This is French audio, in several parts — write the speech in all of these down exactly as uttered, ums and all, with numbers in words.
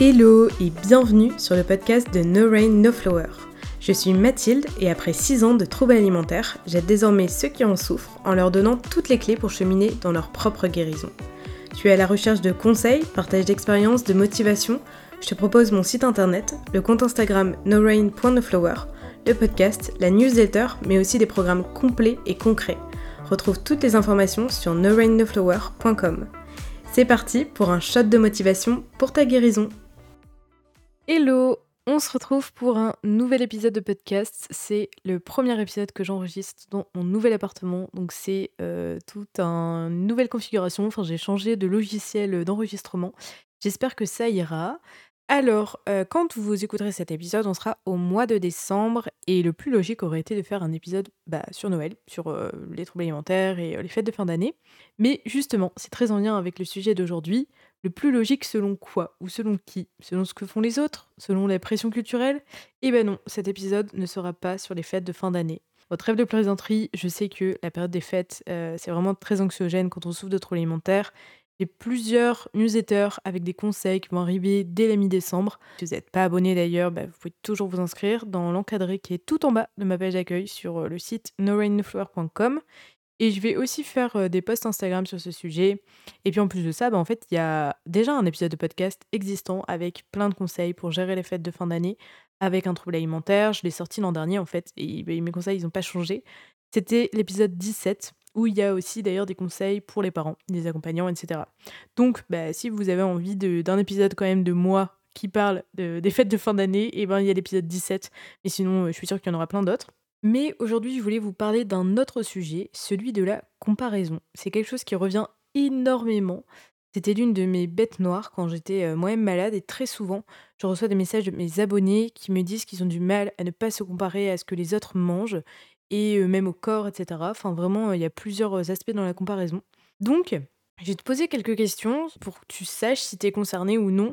Hello et bienvenue sur le podcast de No Rain No Flower. Je suis Mathilde et après six ans de troubles alimentaires, j'aide désormais ceux qui en souffrent en leur donnant toutes les clés pour cheminer dans leur propre guérison. Tu es à la recherche de conseils, partage d'expériences, de motivation. Je te propose mon site internet, le compte Instagram norain point noflower, le podcast, la newsletter, mais aussi des programmes complets et concrets. Retrouve toutes les informations sur norain noflower point com. C'est parti pour un shot de motivation pour ta guérison. Hello, on se retrouve pour un nouvel épisode de podcast. C'est le premier épisode que j'enregistre dans mon nouvel appartement. Donc c'est euh, toute une nouvelle configuration. Enfin, j'ai changé de logiciel d'enregistrement. J'espère que ça ira. Alors, euh, quand vous écouterez cet épisode, on sera au mois de décembre et le plus logique aurait été de faire un épisode bah, sur Noël, sur euh, les troubles alimentaires et euh, les fêtes de fin d'année. Mais justement, c'est très en lien avec le sujet d'aujourd'hui. Le plus logique selon quoi ou selon qui? Selon ce que font les autres? Selon la pression culturelle? Eh ben non, cet épisode ne sera pas sur les fêtes de fin d'année. Votre rêve de plaisanterie, je sais que la période des fêtes, euh, c'est vraiment très anxiogène quand on souffre de troubles alimentaires. J'ai plusieurs newsletters avec des conseils qui vont arriver dès la mi-décembre. Si vous n'êtes pas abonné d'ailleurs, bah vous pouvez toujours vous inscrire dans l'encadré qui est tout en bas de ma page d'accueil sur le site norain noflower point com. Et je vais aussi faire des posts Instagram sur ce sujet. Et puis en plus de ça, bah en fait, il y a déjà un épisode de podcast existant avec plein de conseils pour gérer les fêtes de fin d'année avec un trouble alimentaire. Je l'ai sorti l'an dernier en fait et mes conseils ils n'ont pas changé. C'était l'épisode dix-sept. Où il y a aussi d'ailleurs des conseils pour les parents, des accompagnants, et cetera. Donc, bah, si vous avez envie de, d'un épisode quand même de moi qui parle de, des fêtes de fin d'année, eh ben, il y a l'épisode dix-sept, mais sinon, je suis sûre qu'il y en aura plein d'autres. Mais aujourd'hui, je voulais vous parler d'un autre sujet, celui de la comparaison. C'est quelque chose qui revient énormément. C'était l'une de mes bêtes noires quand j'étais moi-même malade et très souvent, je reçois des messages de mes abonnés qui me disent qu'ils ont du mal à ne pas se comparer à ce que les autres mangent et même au corps, et cetera. Enfin, vraiment, il y a plusieurs aspects dans la comparaison. Donc, je vais te poser quelques questions pour que tu saches si tu es concerné ou non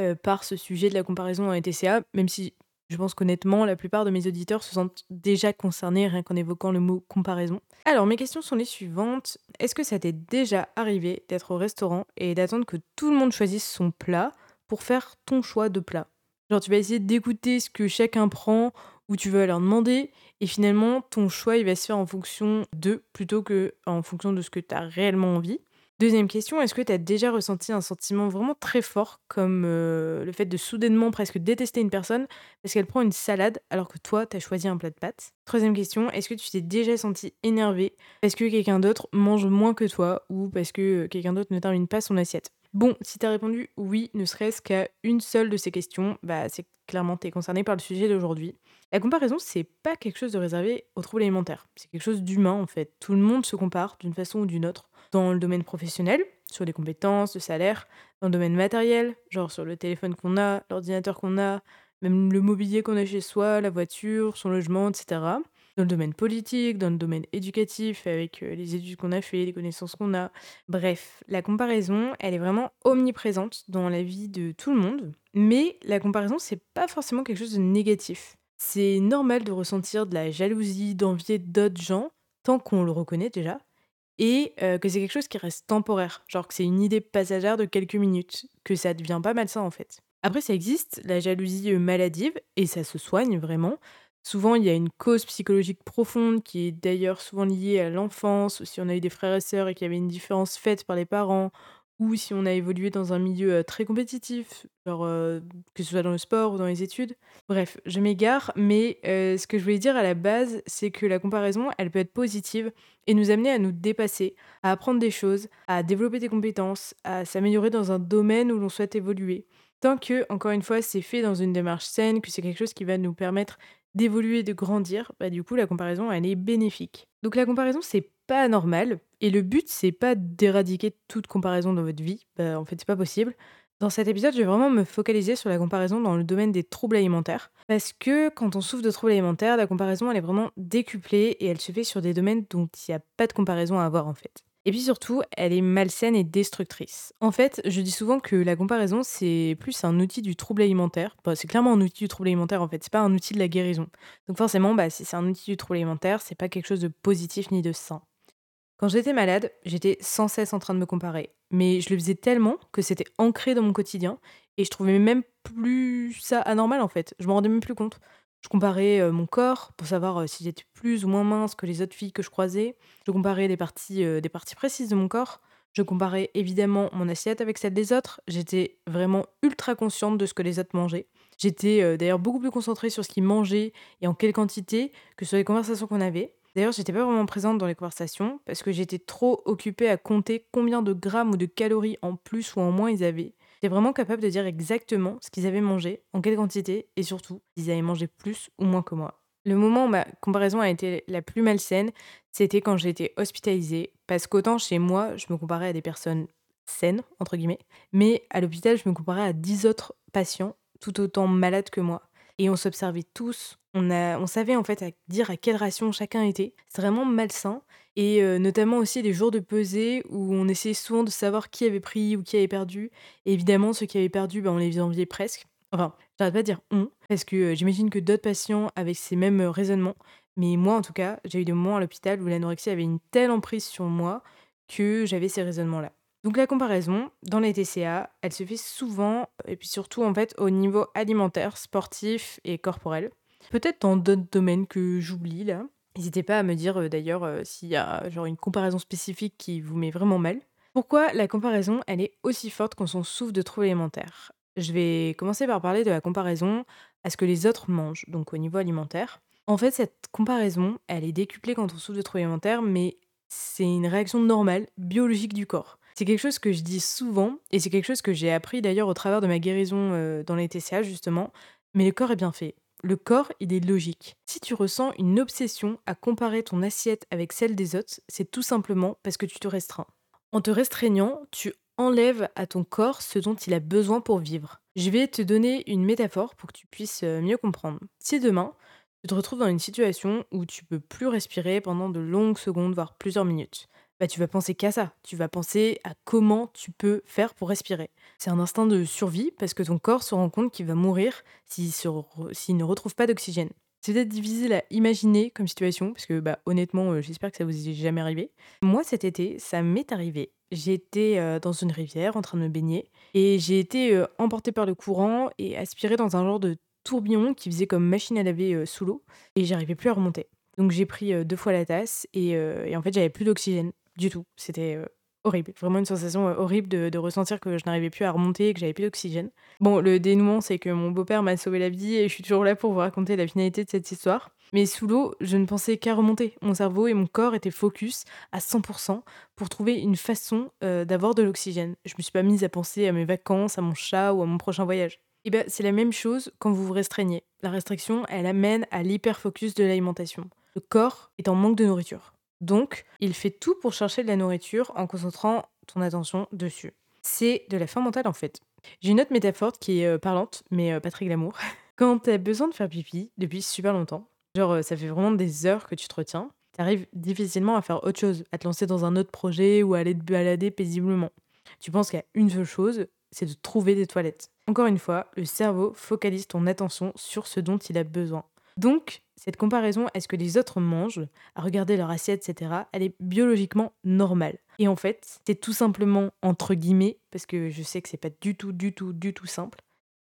euh, par ce sujet de la comparaison dans les T C A, même si je pense qu'honnêtement, la plupart de mes auditeurs se sentent déjà concernés rien qu'en évoquant le mot comparaison. Alors, mes questions sont les suivantes. Est-ce que ça t'est déjà arrivé d'être au restaurant et d'attendre que tout le monde choisisse son plat pour faire ton choix de plat? Genre, tu vas essayer d'écouter ce que chacun prend ou tu vas leur demander, et finalement, ton choix, il va se faire en fonction de, plutôt que en fonction de ce que tu as réellement envie. Deuxième question, est-ce que tu as déjà ressenti un sentiment vraiment très fort, comme euh, le fait de soudainement presque détester une personne parce qu'elle prend une salade alors que toi, tu as choisi un plat de pâtes? Troisième question, est-ce que tu t'es déjà senti énervé parce que quelqu'un d'autre mange moins que toi ou parce que quelqu'un d'autre ne termine pas son assiette? Bon, si t'as répondu oui, ne serait-ce qu'à une seule de ces questions, bah c'est clairement t'es concerné par le sujet d'aujourd'hui. La comparaison, c'est pas quelque chose de réservé aux troubles alimentaires. C'est quelque chose d'humain, en fait. Tout le monde se compare d'une façon ou d'une autre. Dans le domaine professionnel, sur les compétences, le salaire, dans le domaine matériel, genre sur le téléphone qu'on a, l'ordinateur qu'on a, même le mobilier qu'on a chez soi, la voiture, son logement, et cetera. Dans le domaine politique, dans le domaine éducatif, avec les études qu'on a fait, les connaissances qu'on a. Bref, la comparaison, elle est vraiment omniprésente dans la vie de tout le monde. Mais la comparaison, c'est pas forcément quelque chose de négatif. C'est normal de ressentir de la jalousie, d'envier d'autres gens, tant qu'on le reconnaît déjà, et euh, que c'est quelque chose qui reste temporaire, genre que c'est une idée passagère de quelques minutes, que ça devient pas mal ça en fait. Après ça existe, la jalousie maladive, et ça se soigne vraiment. Souvent, il y a une cause psychologique profonde qui est d'ailleurs souvent liée à l'enfance, si on a eu des frères et sœurs et qu'il y avait une différence faite par les parents, ou si on a évolué dans un milieu très compétitif, genre euh, que ce soit dans le sport ou dans les études. Bref, je m'égare, mais euh, ce que je voulais dire à la base, c'est que la comparaison, elle peut être positive et nous amener à nous dépasser, à apprendre des choses, à développer des compétences, à s'améliorer dans un domaine où l'on souhaite évoluer. Tant que, encore une fois, c'est fait dans une démarche saine, que c'est quelque chose qui va nous permettre d'évoluer, de grandir, bah du coup, la comparaison, elle est bénéfique. Donc la comparaison, c'est pas normal, et le but, c'est pas d'éradiquer toute comparaison dans votre vie, bah, en fait, c'est pas possible. Dans cet épisode, je vais vraiment me focaliser sur la comparaison dans le domaine des troubles alimentaires, parce que quand on souffre de troubles alimentaires, la comparaison, elle est vraiment décuplée, et elle se fait sur des domaines dont il n'y a pas de comparaison à avoir, en fait. Et puis surtout, elle est malsaine et destructrice. En fait, je dis souvent que la comparaison, c'est plus un outil du trouble alimentaire. Bah, c'est clairement un outil du trouble alimentaire, en fait. C'est pas un outil de la guérison. Donc forcément, bah, si c'est un outil du trouble alimentaire, c'est pas quelque chose de positif ni de sain. Quand j'étais malade, j'étais sans cesse en train de me comparer. Mais je le faisais tellement que c'était ancré dans mon quotidien Et je trouvais même plus ça anormal, en fait. Je m'en rendais même plus compte. Je comparais euh, mon corps pour savoir euh, si j'étais plus ou moins mince que les autres filles que je croisais. Je comparais des parties, euh, des parties précises de mon corps. Je comparais évidemment mon assiette avec celle des autres. J'étais vraiment ultra consciente de ce que les autres mangeaient. J'étais euh, d'ailleurs beaucoup plus concentrée sur ce qu'ils mangeaient et en quelle quantité que sur les conversations qu'on avait. D'ailleurs, j'étais pas vraiment présente dans les conversations parce que j'étais trop occupée à compter combien de grammes ou de calories en plus ou en moins ils avaient. J'étais vraiment capable de dire exactement ce qu'ils avaient mangé, en quelle quantité et surtout s'ils avaient mangé plus ou moins que moi. Le moment où ma comparaison a été la plus malsaine, c'était quand j'ai été hospitalisée parce qu'autant chez moi, je me comparais à des personnes saines, entre guillemets, mais à l'hôpital, je me comparais à dix autres patients tout autant malades que moi. Et on s'observait tous, on, a, on savait en fait à dire à quelle ration chacun était. C'est vraiment malsain. Et euh, notamment aussi les jours de pesée où on essayait souvent de savoir qui avait pris ou qui avait perdu. Et évidemment, ceux qui avaient perdu, bah, on les enviait presque. Enfin, j'arrête pas de dire « on », parce que euh, j'imagine que d'autres patients avaient ces mêmes euh, raisonnements. Mais moi, en tout cas, j'ai eu des moments à l'hôpital où l'anorexie avait une telle emprise sur moi que j'avais ces raisonnements-là. Donc la comparaison, dans les T C A, elle se fait souvent, et puis surtout en fait au niveau alimentaire, sportif et corporel. Peut-être dans d'autres domaines que j'oublie là. N'hésitez pas à me dire d'ailleurs s'il y a genre une comparaison spécifique qui vous met vraiment mal. Pourquoi la comparaison, elle est aussi forte quand on souffre de troubles alimentaires ? Je vais commencer par parler de la comparaison à ce que les autres mangent, donc au niveau alimentaire. En fait, cette comparaison, elle est décuplée quand on souffre de troubles alimentaires, mais c'est une réaction normale, biologique du corps. C'est quelque chose que je dis souvent, et c'est quelque chose que j'ai appris d'ailleurs au travers de ma guérison euh, dans les T C A justement, mais le corps est bien fait. Le corps, il est logique. Si tu ressens une obsession à comparer ton assiette avec celle des autres, c'est tout simplement parce que tu te restreins. En te restreignant, tu enlèves à ton corps ce dont il a besoin pour vivre. Je vais te donner une métaphore pour que tu puisses mieux comprendre. Si demain, tu te retrouves dans une situation où tu peux plus respirer pendant de longues secondes, voire plusieurs minutes, bah, tu vas penser qu'à ça, tu vas penser à comment tu peux faire pour respirer. C'est un instinct de survie parce que ton corps se rend compte qu'il va mourir s'il, se re... s'il ne retrouve pas d'oxygène. C'est peut-être difficile à imaginer comme situation parce que bah, honnêtement, euh, j'espère que ça vous est jamais arrivé. Moi cet été, ça m'est arrivé. J'étais euh, dans une rivière en train de me baigner et j'ai été euh, emportée par le courant et aspirée dans un genre de tourbillon qui faisait comme machine à laver euh, sous l'eau et j'arrivais plus à remonter. Donc j'ai pris euh, deux fois la tasse et, euh, et en fait j'avais plus d'oxygène. Du tout, c'était euh, horrible. Vraiment une sensation euh, horrible de, de ressentir que je n'arrivais plus à remonter et que j'avais plus d'oxygène. Bon, le dénouement, c'est que mon beau-père m'a sauvé la vie et je suis toujours là pour vous raconter la finalité de cette histoire. Mais sous l'eau, je ne pensais qu'à remonter. Mon cerveau et mon corps étaient focus à cent pour cent pour trouver une façon euh, d'avoir de l'oxygène. Je me suis pas mise à penser à mes vacances, à mon chat ou à mon prochain voyage. Et bien, c'est la même chose quand vous vous restreignez. La restriction, elle amène à l'hyperfocus de l'alimentation. Le corps est en manque de nourriture. Donc, il fait tout pour chercher de la nourriture en concentrant ton attention dessus. C'est de la faim mentale, en fait. J'ai une autre métaphore qui est euh, parlante, mais euh, pas très glamour. Quand t'as besoin de faire pipi depuis super longtemps, genre euh, ça fait vraiment des heures que tu te retiens, t'arrives difficilement à faire autre chose, à te lancer dans un autre projet ou à aller te balader paisiblement. Tu penses qu'il y a une seule chose, c'est de trouver des toilettes. Encore une fois, le cerveau focalise ton attention sur ce dont il a besoin. Donc, cette comparaison à ce que les autres mangent, à regarder leur assiette, et cetera, elle est biologiquement normale. Et en fait, c'est tout simplement entre guillemets, parce que je sais que c'est pas du tout, du tout, du tout simple,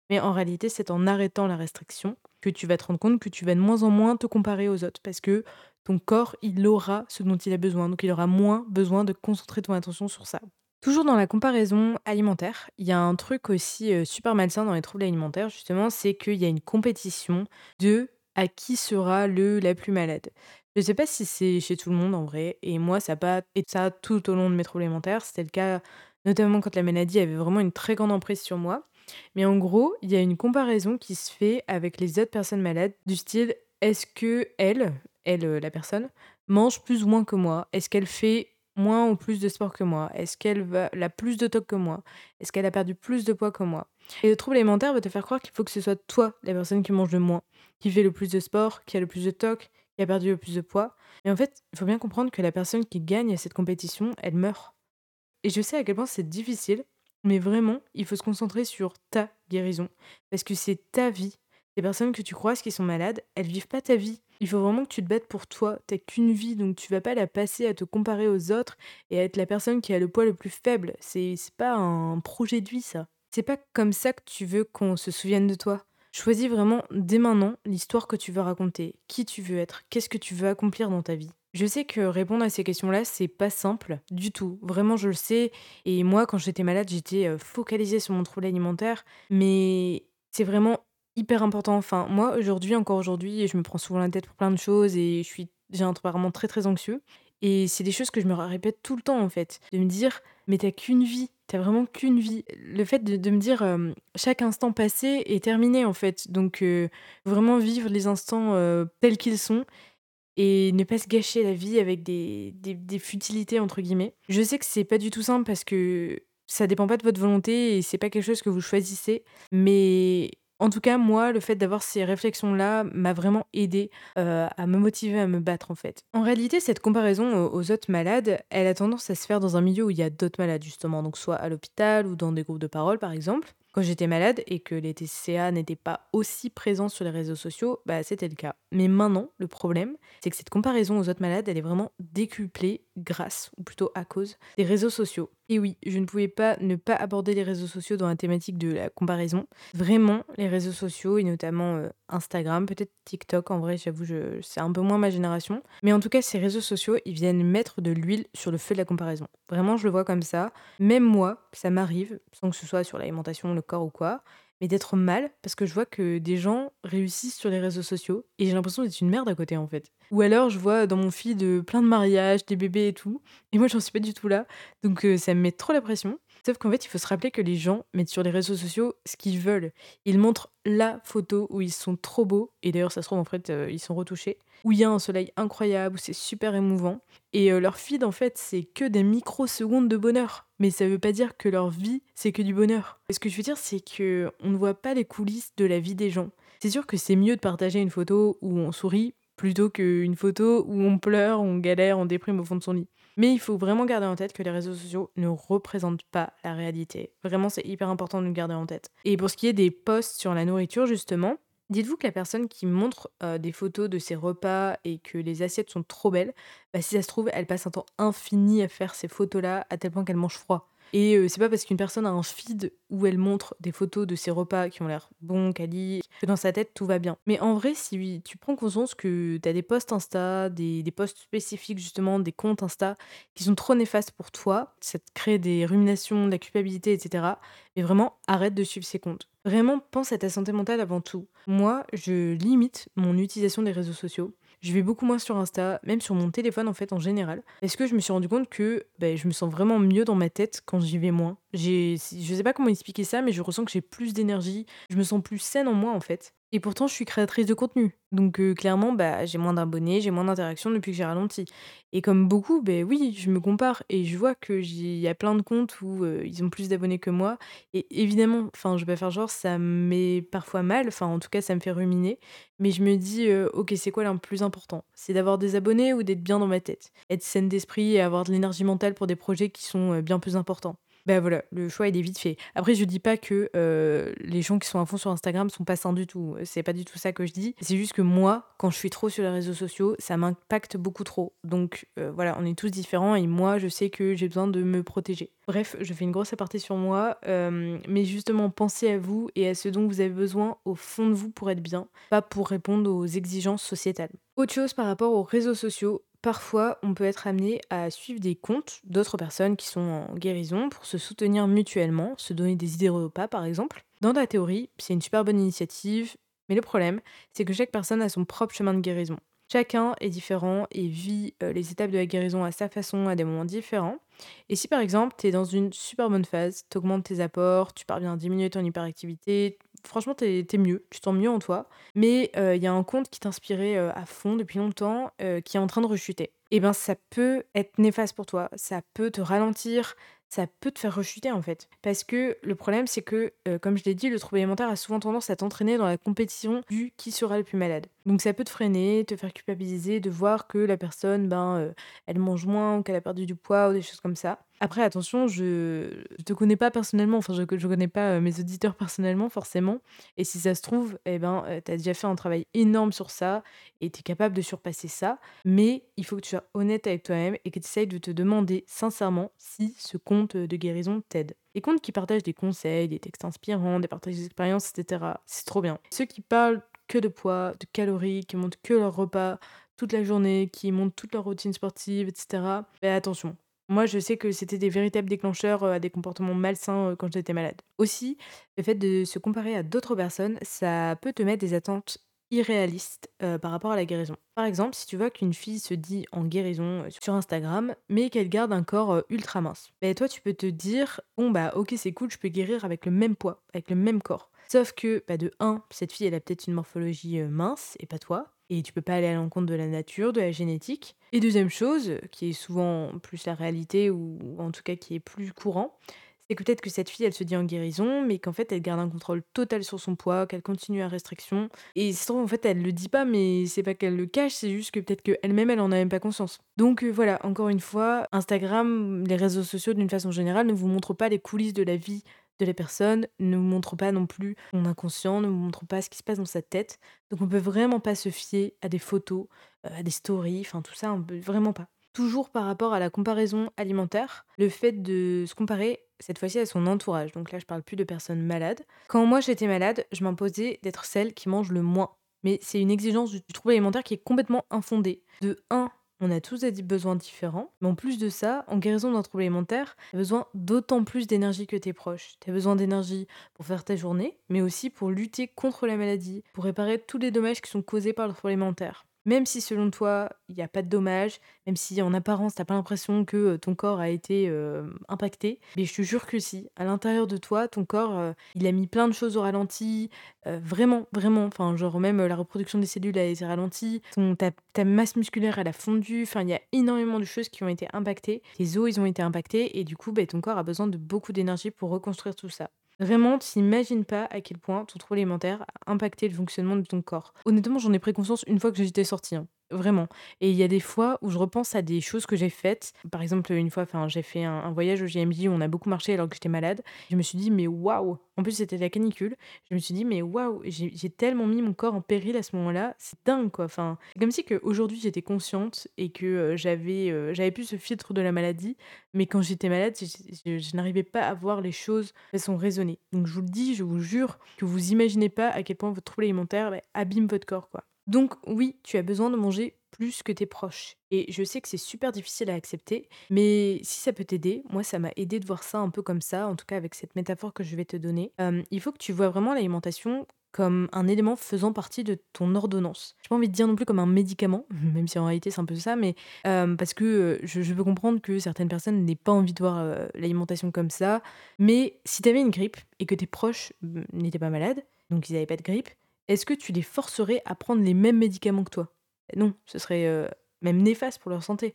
mais en réalité, c'est en arrêtant la restriction que tu vas te rendre compte que tu vas de moins en moins te comparer aux autres, parce que ton corps, il aura ce dont il a besoin, donc il aura moins besoin de concentrer ton attention sur ça. Toujours dans la comparaison alimentaire, il y a un truc aussi super malsain dans les troubles alimentaires, justement, c'est qu'il y a une compétition de à qui sera le la plus malade. Je sais pas si c'est chez tout le monde en vrai, et moi ça a pas été ça tout au long de mes troubles alimentaires, c'était le cas notamment quand la maladie avait vraiment une très grande emprise sur moi, mais en gros, il y a une comparaison qui se fait avec les autres personnes malades, du style, est-ce que elle, elle la personne, mange plus ou moins que moi ? Est-ce qu'elle fait moins ou plus de sport que moi ? Est-ce qu'elle va, a plus de toc que moi ? Est-ce qu'elle a perdu plus de poids que moi ? Et le trouble alimentaire va te faire croire qu'il faut que ce soit toi, la personne qui mange le moins, qui fait le plus de sport, qui a le plus de toc, qui a perdu le plus de poids. Mais en fait, il faut bien comprendre que la personne qui gagne cette compétition, elle meurt. Et je sais à quel point c'est difficile, mais vraiment, il faut se concentrer sur ta guérison. Parce que c'est ta vie. Les personnes que tu croises qui sont malades, elles vivent pas ta vie. Il faut vraiment que tu te battes pour toi. T'as qu'une vie, donc tu vas pas la passer à te comparer aux autres et à être la personne qui a le poids le plus faible. C'est, c'est pas un projet de vie, ça. C'est pas comme ça que tu veux qu'on se souvienne de toi. Choisis vraiment dès maintenant l'histoire que tu veux raconter, qui tu veux être, qu'est-ce que tu veux accomplir dans ta vie. Je sais que répondre à ces questions-là, c'est pas simple du tout. Vraiment, je le sais. Et moi, quand j'étais malade, j'étais focalisée sur mon trouble alimentaire. Mais c'est vraiment hyper important. Enfin, moi, aujourd'hui, encore aujourd'hui, je me prends souvent la tête pour plein de choses et je suis, j'ai un tempérament très, très anxieux. Et c'est des choses que je me répète tout le temps, en fait. De me dire, mais t'as qu'une vie. T'as vraiment qu'une vie. Le fait de, de me dire, euh, chaque instant passé est terminé, en fait. Donc, euh, vraiment vivre les instants euh, tels qu'ils sont. Et ne pas se gâcher la vie avec des, des, des futilités, entre guillemets. Je sais que c'est pas du tout simple parce que ça dépend pas de votre volonté et c'est pas quelque chose que vous choisissez. Mais en tout cas, moi, le fait d'avoir ces réflexions-là m'a vraiment aidée euh, à me motiver, à me battre, en fait. En réalité, cette comparaison aux autres malades, elle a tendance à se faire dans un milieu où il y a d'autres malades, justement. Donc soit à l'hôpital ou dans des groupes de parole, par exemple. Quand j'étais malade et que les T C A n'étaient pas aussi présents sur les réseaux sociaux, bah c'était le cas. Mais maintenant, le problème, c'est que cette comparaison aux autres malades, elle est vraiment décuplée grâce, ou plutôt à cause, des réseaux sociaux. Et oui, je ne pouvais pas ne pas aborder les réseaux sociaux dans la thématique de la comparaison. Vraiment, les réseaux sociaux, et notamment euh, Instagram, peut-être TikTok, en vrai, j'avoue, je, c'est un peu moins ma génération. Mais en tout cas, ces réseaux sociaux, ils viennent mettre de l'huile sur le feu de la comparaison. Vraiment, je le vois comme ça. Même moi, ça m'arrive, sans que ce soit sur l'alimentation, le corps ou quoi, mais d'être mal parce que je vois que des gens réussissent sur les réseaux sociaux et j'ai l'impression d'être une merde à côté, en fait. Ou alors je vois dans mon feed plein de mariages, des bébés et tout, et moi j'en suis pas du tout là, donc euh, ça me met trop la pression. Sauf qu'en fait, il faut se rappeler que les gens mettent sur les réseaux sociaux ce qu'ils veulent. Ils montrent la photo où ils sont trop beaux, et d'ailleurs ça se trouve en fait euh, ils sont retouchés, où il y a un soleil incroyable, où c'est super émouvant, et euh, leur feed en fait c'est que des microsecondes de bonheur. Mais ça veut pas dire que leur vie, c'est que du bonheur. Ce que je veux dire, c'est que on ne voit pas les coulisses de la vie des gens. C'est sûr que c'est mieux de partager une photo où on sourit plutôt qu'une photo où on pleure, on galère, on déprime au fond de son lit. Mais il faut vraiment garder en tête que les réseaux sociaux ne représentent pas la réalité. Vraiment, c'est hyper important de le garder en tête. Et pour ce qui est des posts sur la nourriture, justement, dites-vous que la personne qui montre euh, des photos de ses repas et que les assiettes sont trop belles, bah, si ça se trouve, elle passe un temps infini à faire ces photos-là, à tel point qu'elle mange froid. Et euh, c'est pas parce qu'une personne a un feed où elle montre des photos de ses repas qui ont l'air bons, quali, que dans sa tête tout va bien. Mais en vrai, si tu prends conscience que t'as des posts Insta, des, des posts spécifiques justement, des comptes Insta qui sont trop néfastes pour toi, ça te crée des ruminations, de la culpabilité, et cetera. Mais vraiment, arrête de suivre ces comptes. Vraiment, pense à ta santé mentale avant tout. Moi, je limite mon utilisation des réseaux sociaux. Je vais beaucoup moins sur Insta, même sur mon téléphone en fait en général. Parce que je me suis rendu compte que bah, je me sens vraiment mieux dans ma tête quand j'y vais moins. J'ai, je sais pas comment expliquer ça, mais je ressens que j'ai plus d'énergie, je me sens plus saine en moi en fait. Et pourtant, je suis créatrice de contenu. Donc euh, clairement, bah, j'ai moins d'abonnés, j'ai moins d'interactions depuis que j'ai ralenti. Et comme beaucoup, bah, oui, je me compare et je vois qu'il y a plein de comptes où euh, ils ont plus d'abonnés que moi. Et évidemment, enfin, je vais pas faire genre, ça me met parfois mal. Enfin, en tout cas, ça me fait ruminer. Mais je me dis, euh, ok, c'est quoi le plus important ? C'est d'avoir des abonnés ou d'être bien dans ma tête ? Être saine d'esprit et avoir de l'énergie mentale pour des projets qui sont euh, bien plus importants. Ben voilà, le choix il est vite fait. Après je dis pas que euh, les gens qui sont à fond sur Instagram sont pas sains du tout, c'est pas du tout ça que je dis, c'est juste que moi quand je suis trop sur les réseaux sociaux ça m'impacte beaucoup trop, donc euh, voilà, on est tous différents et moi je sais que j'ai besoin de me protéger. Bref, je fais une grosse aparté sur moi, euh, mais justement pensez à vous et à ce dont vous avez besoin au fond de vous pour être bien, pas pour répondre aux exigences sociétales. Autre chose par rapport aux réseaux sociaux, parfois, on peut être amené à suivre des comptes d'autres personnes qui sont en guérison pour se soutenir mutuellement, se donner des idées repas par exemple. Dans la théorie, c'est une super bonne initiative, mais le problème, c'est que chaque personne a son propre chemin de guérison. Chacun est différent et vit les étapes de la guérison à sa façon, à des moments différents. Et si par exemple, t'es dans une super bonne phase, t'augmentes tes apports, tu parviens à diminuer ton hyperactivité, franchement, t'es, t'es mieux, tu te sens mieux en toi. Mais il euh, y a un compte qui t'inspirait euh, à fond depuis longtemps, euh, qui est en train de rechuter. Et bien, ça peut être néfaste pour toi, ça peut te ralentir, ça peut te faire rechuter en fait. Parce que le problème, c'est que, euh, comme je l'ai dit, le trouble alimentaire a souvent tendance à t'entraîner dans la compétition du qui sera le plus malade. Donc ça peut te freiner, te faire culpabiliser, de voir que la personne, ben, euh, elle mange moins, ou qu'elle a perdu du poids, ou des choses comme ça. Après, attention, je ne te connais pas personnellement, enfin, je ne connais pas mes auditeurs personnellement, forcément. Et si ça se trouve, eh ben, tu as déjà fait un travail énorme sur ça et tu es capable de surpasser ça. Mais il faut que tu sois honnête avec toi-même et que tu essayes de te demander sincèrement si ce compte de guérison t'aide. Les comptes qui partagent des conseils, des textes inspirants, des partages d'expériences, et cetera, c'est trop bien. Ceux qui parlent que de poids, de calories, qui montrent que leur repas toute la journée, qui montrent toute leur routine sportive, et cetera, ben attention. Moi, je sais que c'était des véritables déclencheurs à des comportements malsains quand j'étais malade. Aussi, le fait de se comparer à d'autres personnes, ça peut te mettre des attentes irréalistes euh, par rapport à la guérison. Par exemple, si tu vois qu'une fille se dit en guérison sur Instagram, mais qu'elle garde un corps ultra mince, bah, toi, tu peux te dire « Bon, bah ok, c'est cool, je peux guérir avec le même poids, avec le même corps. » Sauf que, bah, de un, cette fille, elle a peut-être une morphologie mince et pas toi. Et tu peux pas aller à l'encontre de la nature, de la génétique. Et deuxième chose, qui est souvent plus la réalité, ou en tout cas qui est plus courant, c'est que peut-être que cette fille, elle se dit en guérison, mais qu'en fait, elle garde un contrôle total sur son poids, qu'elle continue à restriction. Et ça se trouve, en fait, elle le dit pas, mais c'est pas qu'elle le cache, c'est juste que peut-être qu'elle-même, elle en a même pas conscience. Donc euh, voilà, encore une fois, Instagram, les réseaux sociaux d'une façon générale, ne vous montrent pas les coulisses de la vie de la personne, ne vous montre pas non plus son inconscient, ne vous montre pas ce qui se passe dans sa tête. Donc on peut vraiment pas se fier à des photos, à des stories, enfin tout ça, on peut vraiment pas. Toujours par rapport à la comparaison alimentaire, le fait de se comparer cette fois-ci à son entourage. Donc là je parle plus de personnes malades. Quand moi j'étais malade, je m'imposais d'être celle qui mange le moins. Mais c'est une exigence du trouble alimentaire qui est complètement infondée. De un, on a tous des besoins différents, mais en plus de ça, en guérison d'un trouble alimentaire, t'as besoin d'autant plus d'énergie que tes proches. T'as besoin d'énergie pour faire ta journée, mais aussi pour lutter contre la maladie, pour réparer tous les dommages qui sont causés par le trouble alimentaire. Même si selon toi, il n'y a pas de dommages, même si en apparence, t'as pas l'impression que ton corps a été euh, impacté, mais je te jure que si, à l'intérieur de toi, ton corps, euh, il a mis plein de choses au ralenti, euh, vraiment, vraiment, enfin genre même euh, la reproduction des cellules a été ralentie, ton, ta, ta masse musculaire, elle a fondu, enfin il y a énormément de choses qui ont été impactées, tes os, ils ont été impactés, et du coup, bah, ton corps a besoin de beaucoup d'énergie pour reconstruire tout ça. Vraiment, tu n'imagines pas à quel point ton trouble alimentaire a impacté le fonctionnement de ton corps. Honnêtement, j'en ai pris conscience une fois que j'étais sortie, hein. Vraiment. Et il y a des fois où je repense à des choses que j'ai faites. Par exemple, une fois, j'ai fait un, un voyage au J M J où on a beaucoup marché alors que j'étais malade. Je me suis dit, mais waouh! En plus, c'était la canicule. Je me suis dit, mais waouh! J'ai, j'ai tellement mis mon corps en péril à ce moment-là. C'est dingue, quoi. Enfin, c'est comme si qu'aujourd'hui, j'étais consciente et que euh, j'avais, euh, j'avais plus ce filtre de la maladie. Mais quand j'étais malade, je, je, je n'arrivais pas à voir les choses de façon raisonnée. Donc, je vous le dis, je vous jure que vous n'imaginez pas à quel point votre trouble alimentaire bah, abîme votre corps, quoi. Donc oui, tu as besoin de manger plus que tes proches. Et je sais que c'est super difficile à accepter, mais si ça peut t'aider, moi ça m'a aidé de voir ça un peu comme ça, en tout cas avec cette métaphore que je vais te donner. Euh, il faut que tu vois vraiment l'alimentation comme un élément faisant partie de ton ordonnance. J'ai pas envie de dire non plus comme un médicament, même si en réalité c'est un peu ça, mais euh, parce que euh, je, je peux comprendre que certaines personnes n'aient pas envie de voir euh, l'alimentation comme ça, mais si t'avais une grippe et que tes proches euh, n'étaient pas malades, donc ils n'avaient pas de grippe, est-ce que tu les forcerais à prendre les mêmes médicaments que toi ? Non, ce serait euh, même néfaste pour leur santé.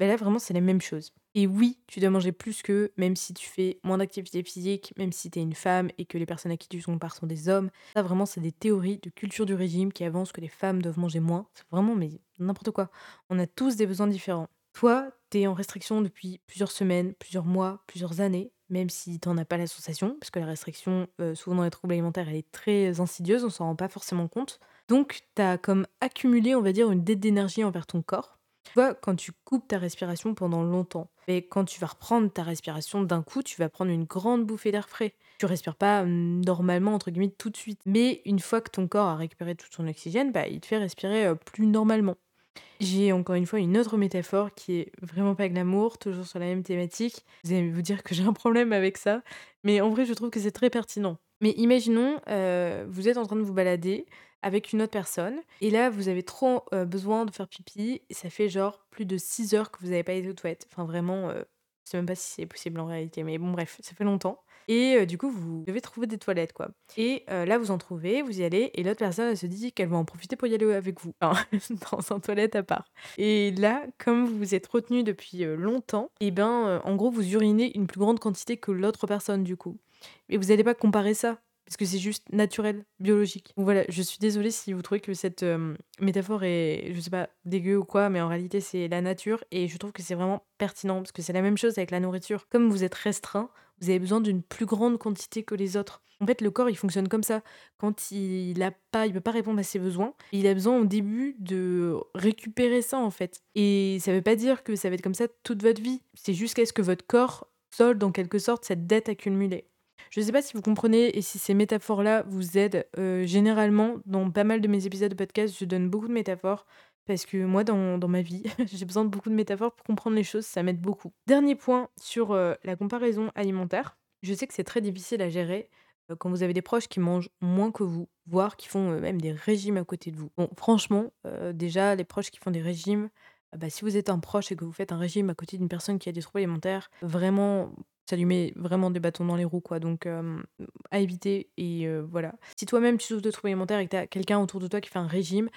Ben là, vraiment, c'est la même chose. Et oui, tu dois manger plus qu'eux, même si tu fais moins d'activité physique, même si t'es une femme et que les personnes à qui tu compares sont des hommes. Ça, vraiment, c'est des théories de culture du régime qui avancent que les femmes doivent manger moins. C'est vraiment, mais n'importe quoi. On a tous des besoins différents. Toi, t'es en restriction depuis plusieurs semaines, plusieurs mois, plusieurs années, même si t'en as pas la sensation, parce que la restriction, euh, souvent dans les troubles alimentaires, elle est très insidieuse, on s'en rend pas forcément compte. Donc t'as comme accumulé, on va dire, une dette d'énergie envers ton corps. Tu vois, quand tu coupes ta respiration pendant longtemps, mais quand tu vas reprendre ta respiration d'un coup, tu vas prendre une grande bouffée d'air frais. Tu respires pas normalement, entre guillemets, tout de suite. Mais une fois que ton corps a récupéré tout son oxygène, bah, il te fait respirer euh, plus normalement. J'ai encore une fois une autre métaphore qui est vraiment pas glamour, toujours sur la même thématique. Vous allez vous dire que j'ai un problème avec ça, mais en vrai je trouve que c'est très pertinent. Mais imaginons, euh, vous êtes en train de vous balader avec une autre personne, et là vous avez trop euh, besoin de faire pipi, et ça fait genre plus de six heures que vous n'avez pas été aux toilettes. Enfin vraiment, euh, je sais même pas si c'est possible en réalité, mais bon bref, ça fait longtemps. Et euh, du coup, vous devez trouver des toilettes, quoi. Et euh, là, vous en trouvez, vous y allez, et l'autre personne, elle se dit qu'elle va en profiter pour y aller avec vous, hein, dans un toilette à part. Et là, comme vous vous êtes retenu depuis euh, longtemps, et ben, euh, en gros, vous urinez une plus grande quantité que l'autre personne, du coup. Mais vous n'allez pas comparer ça. parce que c'est juste naturel, biologique. Donc voilà, je suis désolée si vous trouvez que cette euh, métaphore est, je sais pas, dégueu ou quoi, mais en réalité c'est la nature, et je trouve que c'est vraiment pertinent, parce que c'est la même chose avec la nourriture. Comme vous êtes restreint, vous avez besoin d'une plus grande quantité que les autres. En fait, le corps, il fonctionne comme ça. Quand il a pas, il peut pas répondre à ses besoins, il a besoin au début de récupérer ça, en fait. Et ça veut pas dire que ça va être comme ça toute votre vie. C'est jusqu'à ce que votre corps solde, en quelque sorte, cette dette accumulée. Je ne sais pas si vous comprenez et si ces métaphores-là vous aident. Euh, généralement, dans pas mal de mes épisodes de podcast, je donne beaucoup de métaphores parce que moi, dans, dans ma vie, j'ai besoin de beaucoup de métaphores pour comprendre les choses, ça m'aide beaucoup. Dernier point sur euh, la comparaison alimentaire. Je sais que c'est très difficile à gérer euh, quand vous avez des proches qui mangent moins que vous, voire qui font euh, même des régimes à côté de vous. Bon, franchement, euh, déjà, les proches qui font des régimes, euh, bah, si vous êtes un proche et que vous faites un régime à côté d'une personne qui a des troubles alimentaires, vraiment... ça lui met vraiment des bâtons dans les roues, quoi. Donc, euh, à éviter. Et euh, voilà. Si toi-même, tu souffres de troubles alimentaires et que t'as quelqu'un autour de toi qui fait un régime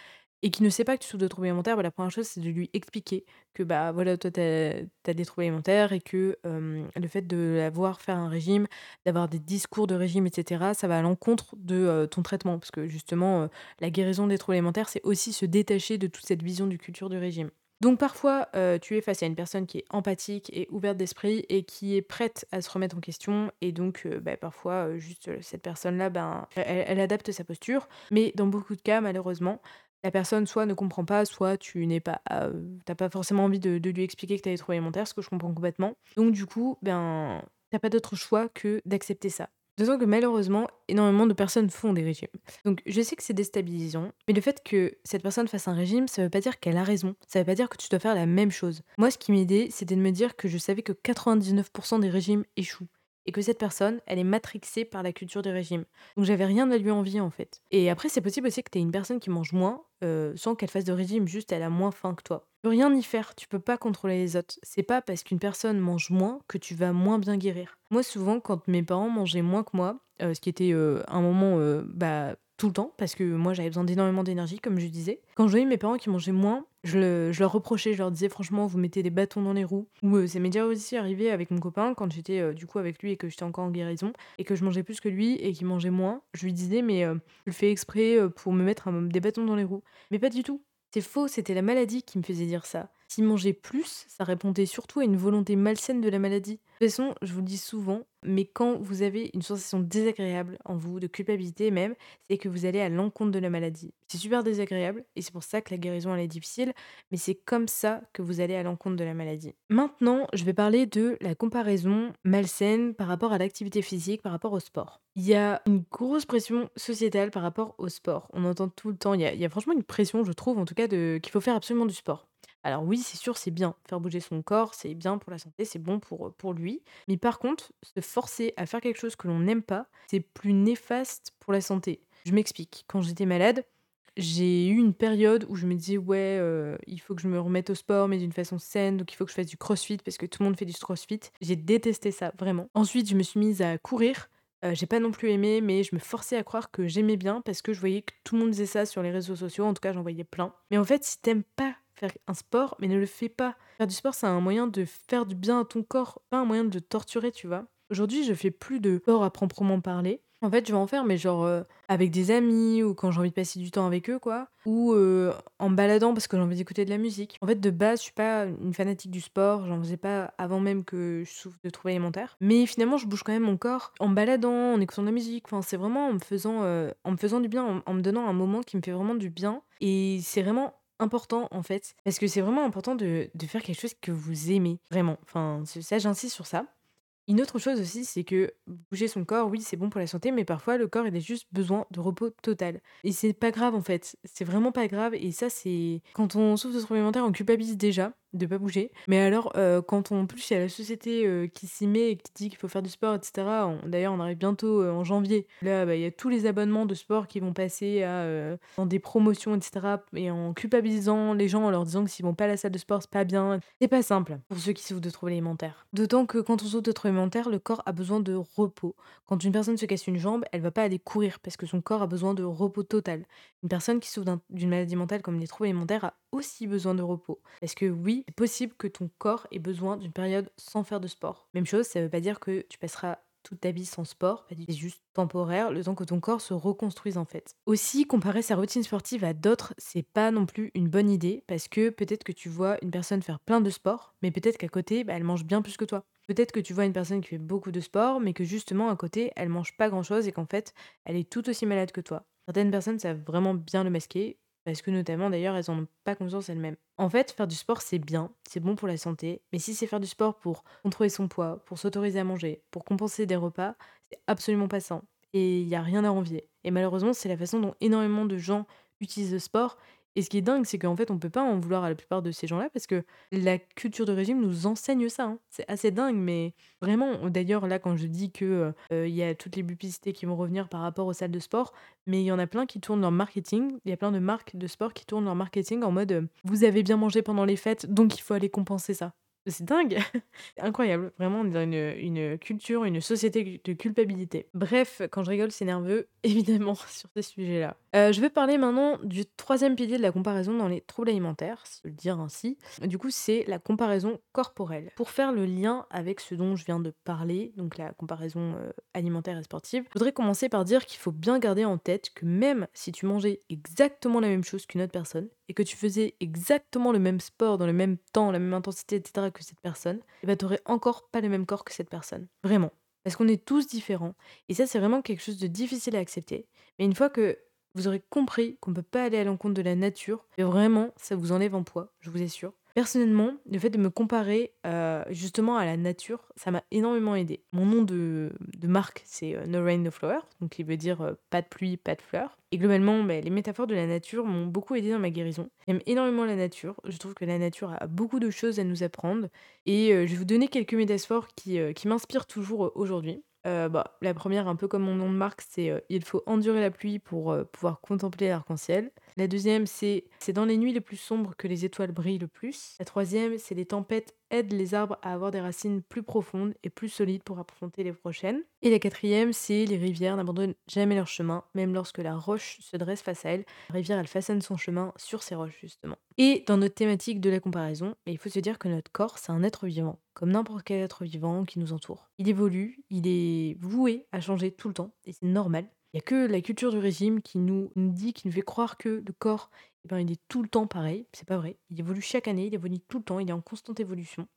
et qui ne sait pas que tu souffres de troubles alimentaires, bah, la première chose, c'est de lui expliquer que, bah, voilà, toi, t'as, t'as des troubles alimentaires et que euh, le fait de l'avoir faire un régime, d'avoir des discours de régime, et cetera, ça va à l'encontre de euh, ton traitement. Parce que, justement, euh, la guérison des troubles alimentaires, c'est aussi se détacher de toute cette vision du culture du régime. Donc parfois, euh, tu es face à une personne qui est empathique et ouverte d'esprit et qui est prête à se remettre en question. Et donc, euh, bah, parfois, euh, juste euh, cette personne-là, ben, elle, elle adapte sa posture. Mais dans beaucoup de cas, malheureusement, la personne soit ne comprend pas, soit tu n'es pas, euh, t'as pas forcément envie de, de lui expliquer que t'as des troubles alimentaires, ce que je comprends complètement. Donc du coup, ben, t'as pas d'autre choix que d'accepter ça. D'autant que malheureusement, énormément de personnes font des régimes. Donc je sais que c'est déstabilisant, mais le fait que cette personne fasse un régime, ça veut pas dire qu'elle a raison. Ça veut pas dire que tu dois faire la même chose. Moi, ce qui m'aidait, c'était de me dire que je savais que quatre-vingt-dix-neuf pour cent des régimes échouent. Et que cette personne, elle est matrixée par la culture des régimes. Donc j'avais rien à lui envier, en fait. Et après, c'est possible aussi que t'aies une personne qui mange moins, euh, sans qu'elle fasse de régime, juste elle a moins faim que toi. Tu peux rien y faire, tu peux pas contrôler les autres. C'est pas parce qu'une personne mange moins que tu vas moins bien guérir. Moi, souvent, quand mes parents mangeaient moins que moi, euh, ce qui était euh, un moment, euh, bah, tout le temps, parce que moi, j'avais besoin d'énormément d'énergie, comme je disais. Quand je voyais mes parents qui mangeaient moins, Je, le, je leur reprochais, je leur disais franchement vous mettez des bâtons dans les roues. Ou euh, ça m'est déjà aussi arrivé avec mon copain quand j'étais euh, du coup avec lui et que j'étais encore en guérison et que je mangeais plus que lui et qu'il mangeait moins. Je lui disais mais euh, je le fais exprès pour me mettre un, des bâtons dans les roues. Mais pas du tout. C'est faux, c'était la maladie qui me faisait dire ça. S'il mangeait plus, ça répondait surtout à une volonté malsaine de la maladie. De toute façon, je vous le dis souvent, mais quand vous avez une sensation désagréable en vous, de culpabilité même, c'est que vous allez à l'encontre de la maladie. C'est super désagréable, et c'est pour ça que la guérison elle est difficile, mais c'est comme ça que vous allez à l'encontre de la maladie. Maintenant, je vais parler de la comparaison malsaine par rapport à l'activité physique, par rapport au sport. Il y a une grosse pression sociétale par rapport au sport. On entend tout le temps, il y a, il y a franchement une pression, je trouve, en tout cas, de, qu'il faut faire absolument du sport. Alors oui, c'est sûr, c'est bien. Faire bouger son corps, c'est bien pour la santé, c'est bon pour, pour lui. Mais par contre, se forcer à faire quelque chose que l'on n'aime pas, c'est plus néfaste pour la santé. Je m'explique. Quand j'étais malade, j'ai eu une période où je me disais « Ouais, euh, il faut que je me remette au sport, mais d'une façon saine, donc il faut que je fasse du crossfit parce que tout le monde fait du crossfit. » J'ai détesté ça, vraiment. Ensuite, je me suis mise à courir. Euh, j'ai pas non plus aimé, mais je me forçais à croire que j'aimais bien parce que je voyais que tout le monde faisait ça sur les réseaux sociaux. En tout cas, j'en voyais plein. Mais en fait, si t'aimes pas faire un sport, mais ne le fais pas. Faire du sport, c'est un moyen de faire du bien à ton corps, pas un moyen de le torturer, tu vois. Aujourd'hui, je fais plus de sport à proprement parler. En fait, je vais en faire, mais genre euh, avec des amis ou quand j'ai envie de passer du temps avec eux, quoi. Ou euh, en me baladant parce que j'ai envie d'écouter de la musique. En fait, de base, je suis pas une fanatique du sport. J'en faisais pas avant même que je souffre de troubles alimentaires. Mais finalement, je bouge quand même mon corps en me baladant, en écoutant de la musique. Enfin, c'est vraiment en me faisant, euh, en me faisant du bien, en, en me donnant un moment qui me fait vraiment du bien. Et c'est vraiment important en fait, parce que c'est vraiment important de, de faire quelque chose que vous aimez, vraiment. Enfin, ça, j'insiste sur ça. Une autre chose aussi, c'est que bouger son corps, oui, c'est bon pour la santé, mais parfois le corps, il a juste besoin de repos total. Et c'est pas grave en fait, c'est vraiment pas grave. Et ça, c'est quand on souffre de troubles alimentaires, on culpabilise déjà de pas bouger. Mais alors, euh, quand on plus, il y a la société euh, qui s'y met et qui dit qu'il faut faire du sport, et cetera. On, d'ailleurs, on arrive bientôt euh, en janvier. Là, bah, il y a tous les abonnements de sport qui vont passer à, euh, dans des promotions, et cetera. Et en culpabilisant les gens, en leur disant que s'ils vont pas à la salle de sport, c'est pas bien. C'est pas simple pour ceux qui souffrent de troubles alimentaires. D'autant que quand on souffre de troubles alimentaires, le corps a besoin de repos. Quand une personne se casse une jambe, elle va pas aller courir parce que son corps a besoin de repos total. Une personne qui souffre d'un, d'une maladie mentale comme les troubles alimentaires a aussi besoin de repos. Parce que oui, c'est possible que ton corps ait besoin d'une période sans faire de sport. Même chose, ça veut pas dire que tu passeras tout t'habilles sans sport, pas du- c'est juste temporaire, le temps que ton corps se reconstruise en fait. Aussi, comparer sa routine sportive à d'autres, c'est pas non plus une bonne idée, parce que peut-être que tu vois une personne faire plein de sport, mais peut-être qu'à côté, bah, elle mange bien plus que toi. Peut-être que tu vois une personne qui fait beaucoup de sport, mais que justement à côté, elle mange pas grand-chose et qu'en fait, elle est tout aussi malade que toi. Certaines personnes savent vraiment bien le masquer, parce que notamment d'ailleurs, elles en ont pas conscience elles-mêmes. En fait, faire du sport, c'est bien, c'est bon pour la santé, mais si c'est faire du sport pour contrôler son poids, pour s'autoriser à manger, pour compenser des repas, c'est absolument pas sain. Et il n'y a rien à envier. Et malheureusement, c'est la façon dont énormément de gens utilisent le sport. Et ce qui est dingue, c'est qu'en fait, on peut pas en vouloir à la plupart de ces gens-là parce que la culture de régime nous enseigne ça, hein. C'est assez dingue, mais vraiment, d'ailleurs, là, quand je dis que euh, il y a toutes les publicités qui vont revenir par rapport aux salles de sport, mais il y en a plein qui tournent leur marketing. Il y a plein de marques de sport qui tournent leur marketing en mode euh, vous avez bien mangé pendant les fêtes, donc il faut aller compenser ça. C'est dingue. C'est incroyable. Vraiment, on est dans une, une culture, une société de culpabilité. Bref, quand je rigole, c'est nerveux, évidemment, sur ces sujets-là. Euh, je vais parler maintenant du troisième pilier de la comparaison dans les troubles alimentaires, se le dire ainsi. Du coup, c'est la comparaison corporelle. Pour faire le lien avec ce dont je viens de parler, donc la comparaison euh, alimentaire et sportive, je voudrais commencer par dire qu'il faut bien garder en tête que même si tu mangeais exactement la même chose qu'une autre personne, et que tu faisais exactement le même sport dans le même temps, la même intensité, et cetera que cette personne, et bah t'aurais encore pas le même corps que cette personne. Vraiment. Parce qu'on est tous différents. Et ça, c'est vraiment quelque chose de difficile à accepter. Mais une fois que vous aurez compris qu'on peut pas aller à l'encontre de la nature, et vraiment, ça vous enlève en poids, je vous assure. Personnellement, le fait de me comparer euh, justement à la nature, ça m'a énormément aidé. Mon nom de, de marque, c'est euh, No Rain, No Flower, donc qui veut dire euh, pas de pluie, pas de fleurs. Et globalement, bah, les métaphores de la nature m'ont beaucoup aidé dans ma guérison. J'aime énormément la nature, je trouve que la nature a beaucoup de choses à nous apprendre. Et euh, je vais vous donner quelques métaphores qui, euh, qui m'inspirent toujours euh, aujourd'hui. Euh, bah, la première, un peu comme mon nom de marque, c'est euh, « Il faut endurer la pluie pour euh, pouvoir contempler l'arc-en-ciel ». La deuxième, c'est « C'est dans les nuits les plus sombres que les étoiles brillent le plus ». La troisième, c'est « Les tempêtes aident les arbres à avoir des racines plus profondes et plus solides pour affronter les prochaines ». Et la quatrième, c'est « Les rivières n'abandonnent jamais leur chemin, même lorsque la roche se dresse face à elle. La rivière, elle façonne son chemin sur ses roches, justement ». Et dans notre thématique de la comparaison, il faut se dire que notre corps, c'est un être vivant, comme n'importe quel être vivant qui nous entoure. Il évolue, il est voué à changer tout le temps, et c'est normal. Il n'y a que la culture du régime qui nous, nous dit, qui nous fait croire que le corps, eh ben, il est tout le temps pareil. C'est pas vrai. Il évolue chaque année, il évolue tout le temps, il est en constante évolution.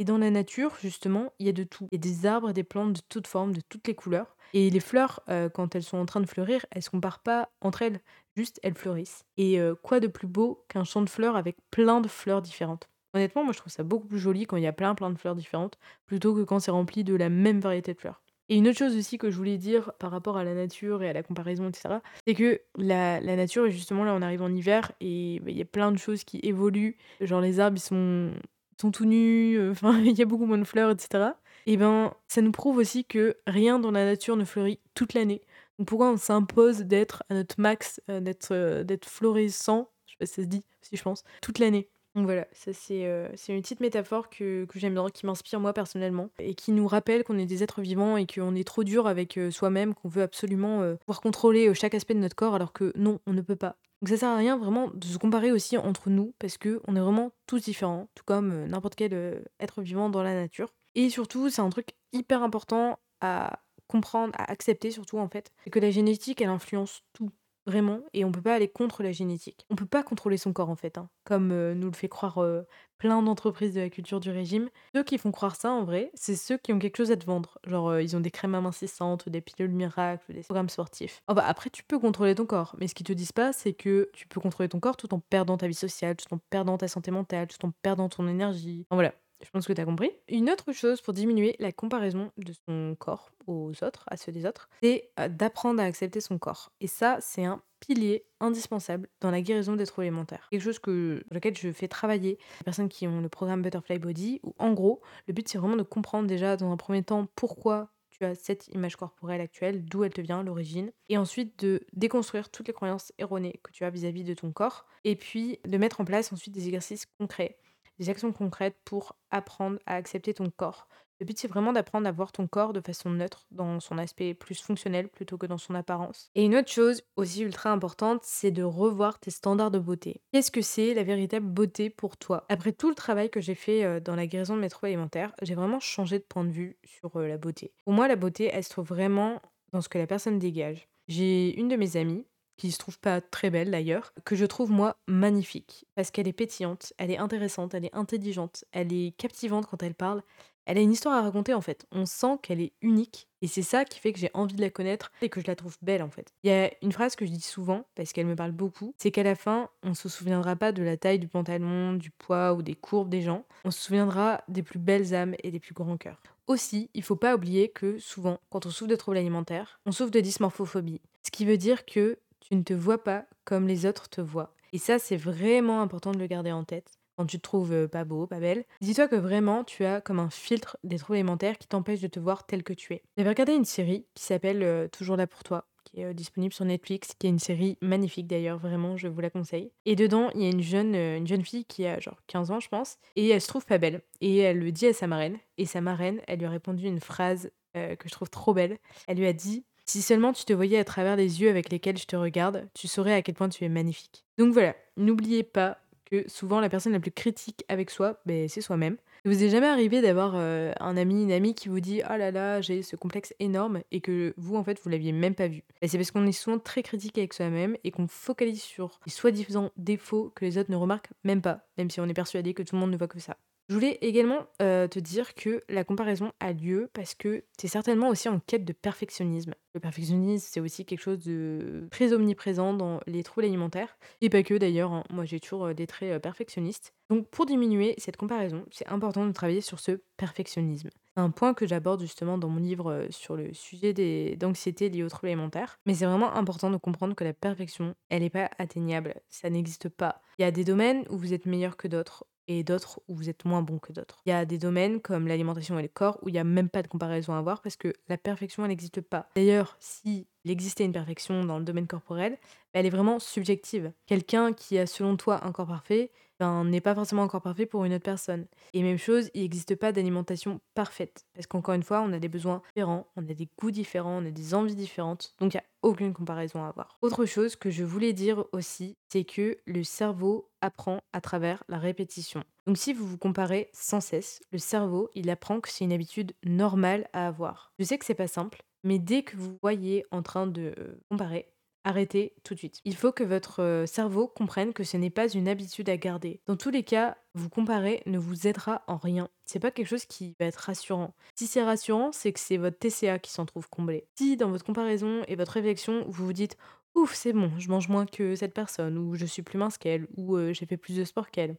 Et dans la nature, justement, il y a de tout. Il y a des arbres et des plantes de toutes formes, de toutes les couleurs. Et les fleurs, euh, quand elles sont en train de fleurir, elles ne se comparent pas entre elles, juste elles fleurissent. Et euh, quoi de plus beau qu'un champ de fleurs avec plein de fleurs différentes? Honnêtement, moi je trouve ça beaucoup plus joli quand il y a plein plein de fleurs différentes, plutôt que quand c'est rempli de la même variété de fleurs. Et une autre chose aussi que je voulais dire par rapport à la nature et à la comparaison, et cetera, c'est que la, la nature, justement là on arrive en hiver, et bah, il y a plein de choses qui évoluent, genre les arbres ils sont... sont tout nus, enfin euh, il y a beaucoup moins de fleurs, et cetera. Et ben ça nous prouve aussi que rien dans la nature ne fleurit toute l'année. Donc pourquoi on s'impose d'être à notre max, euh, d'être euh, d'être florissant, je sais pas si ça se dit, si je pense, toute l'année. Donc voilà, ça c'est, euh, c'est une petite métaphore que, que j'aime bien, qui m'inspire moi personnellement, et qui nous rappelle qu'on est des êtres vivants et qu'on est trop dur avec euh, soi-même, qu'on veut absolument euh, pouvoir contrôler chaque aspect de notre corps, alors que non, on ne peut pas. Donc ça sert à rien vraiment de se comparer aussi entre nous, parce que on est vraiment tous différents, tout comme euh, n'importe quel euh, être vivant dans la nature. Et surtout, c'est un truc hyper important à comprendre, à accepter surtout en fait, c'est que la génétique, elle influence tout. Vraiment, et on peut pas aller contre la génétique. On peut pas contrôler son corps en fait, hein, comme euh, nous le fait croire euh, plein d'entreprises de la culture du régime. Ceux qui font croire ça en vrai, c'est ceux qui ont quelque chose à te vendre. Genre euh, ils ont des crèmes amincissantes, des pilules miracles, des programmes sportifs. Oh bah après tu peux contrôler ton corps, mais ce qu'ils te disent pas c'est que tu peux contrôler ton corps tout en perdant ta vie sociale, tout en perdant ta santé mentale, tout en perdant ton énergie. Enfin, voilà. Je pense que t'as compris. Une autre chose pour diminuer la comparaison de son corps aux autres, à ceux des autres, c'est d'apprendre à accepter son corps. Et ça, c'est un pilier indispensable dans la guérison des troubles alimentaires. Quelque chose que, sur lequel je fais travailler les personnes qui ont le programme Butterfly Body, où en gros, le but c'est vraiment de comprendre déjà dans un premier temps pourquoi tu as cette image corporelle actuelle, d'où elle te vient, l'origine, et ensuite de déconstruire toutes les croyances erronées que tu as vis-à-vis de ton corps, et puis de mettre en place ensuite des exercices concrets, des actions concrètes pour apprendre à accepter ton corps, te Le but, c'est vraiment d'apprendre à voir ton corps de façon neutre, dans son aspect plus fonctionnel plutôt que dans son apparence. Et une autre chose aussi ultra importante, c'est de revoir tes standards de beauté. Qu'est-ce que c'est la véritable beauté pour toi? Après tout le travail que j'ai fait dans la guérison de mes troubles alimentaires, j'ai vraiment changé de point de vue sur la beauté. Pour moi, la beauté, elle se trouve vraiment dans ce que la personne dégage. J'ai une de mes amies, qui se trouve pas très belle d'ailleurs, que je trouve moi magnifique, parce qu'elle est pétillante, elle est intéressante, elle est intelligente, elle est captivante quand elle parle, elle a une histoire à raconter en fait, on sent qu'elle est unique, et c'est ça qui fait que j'ai envie de la connaître et que je la trouve belle en fait. Il y a une phrase que je dis souvent, parce qu'elle me parle beaucoup, c'est qu'à la fin, on se souviendra pas de la taille du pantalon, du poids ou des courbes des gens, on se souviendra des plus belles âmes et des plus grands cœurs. Aussi, il faut pas oublier que souvent, quand on souffre de troubles alimentaires, on souffre de dysmorphophobie, ce qui veut dire que tu ne te vois pas comme les autres te voient. Et ça, c'est vraiment important de le garder en tête. Quand tu te trouves pas beau, pas belle, dis-toi que vraiment, tu as comme un filtre des troubles alimentaires qui t'empêchent de te voir tel que tu es. J'avais regardé une série qui s'appelle euh, « Toujours là pour toi », qui est euh, disponible sur Netflix, qui est une série magnifique d'ailleurs, vraiment, je vous la conseille. Et dedans, il y a une jeune, euh, une jeune fille qui a genre quinze ans, je pense, et elle se trouve pas belle. Et elle le dit à sa marraine, et sa marraine, elle lui a répondu une phrase euh, que je trouve trop belle. Elle lui a dit: si seulement tu te voyais à travers les yeux avec lesquels je te regarde, tu saurais à quel point tu es magnifique. Donc voilà, n'oubliez pas que souvent la personne la plus critique avec soi, ben, c'est soi-même. Il vous est jamais arrivé d'avoir euh, un ami, une amie qui vous dit « Oh là là, j'ai ce complexe énorme » et que vous, en fait, vous l'aviez même pas vu. Et c'est parce qu'on est souvent très critique avec soi-même et qu'on focalise sur les soi-disant défauts que les autres ne remarquent même pas, même si on est persuadé que tout le monde ne voit que ça. Je voulais également euh, te dire que la comparaison a lieu parce que t'es certainement aussi en quête de perfectionnisme. Le perfectionnisme, c'est aussi quelque chose de très omniprésent dans les troubles alimentaires. Et pas que d'ailleurs, hein. Moi j'ai toujours des traits perfectionnistes. Donc pour diminuer cette comparaison, c'est important de travailler sur ce perfectionnisme. C'est un point que j'aborde justement dans mon livre sur le sujet des... d'anxiété liée aux troubles alimentaires. Mais c'est vraiment important de comprendre que la perfection, elle n'est pas atteignable. Ça n'existe pas. Il y a des domaines où vous êtes meilleur que d'autres, et d'autres où vous êtes moins bon que d'autres. Il y a des domaines comme l'alimentation et le corps où il n'y a même pas de comparaison à avoir parce que la perfection, elle n'existe pas. D'ailleurs, si il existait une perfection dans le domaine corporel, elle est vraiment subjective. Quelqu'un qui a selon toi un corps parfait, ben, n'est pas forcément un corps parfait pour une autre personne. Et même chose, il n'existe pas d'alimentation parfaite. Parce qu'encore une fois, on a des besoins différents, on a des goûts différents, on a des envies différentes. Donc il n'y a aucune comparaison à avoir. Autre chose que je voulais dire aussi, c'est que le cerveau apprend à travers la répétition. Donc si vous vous comparez sans cesse, le cerveau, il apprend que c'est une habitude normale à avoir. Je sais que c'est pas simple, mais dès que vous voyez en train de comparer, arrêtez tout de suite. Il faut que votre cerveau comprenne que ce n'est pas une habitude à garder. Dans tous les cas, vous comparer ne vous aidera en rien. C'est pas quelque chose qui va être rassurant. Si c'est rassurant, c'est que c'est votre T C A qui s'en trouve comblé. Si dans votre comparaison et votre réflexion, vous vous dites « Ouf, c'est bon, je mange moins que cette personne » ou « Je suis plus mince qu'elle » ou « J'ai fait plus de sport qu'elle »,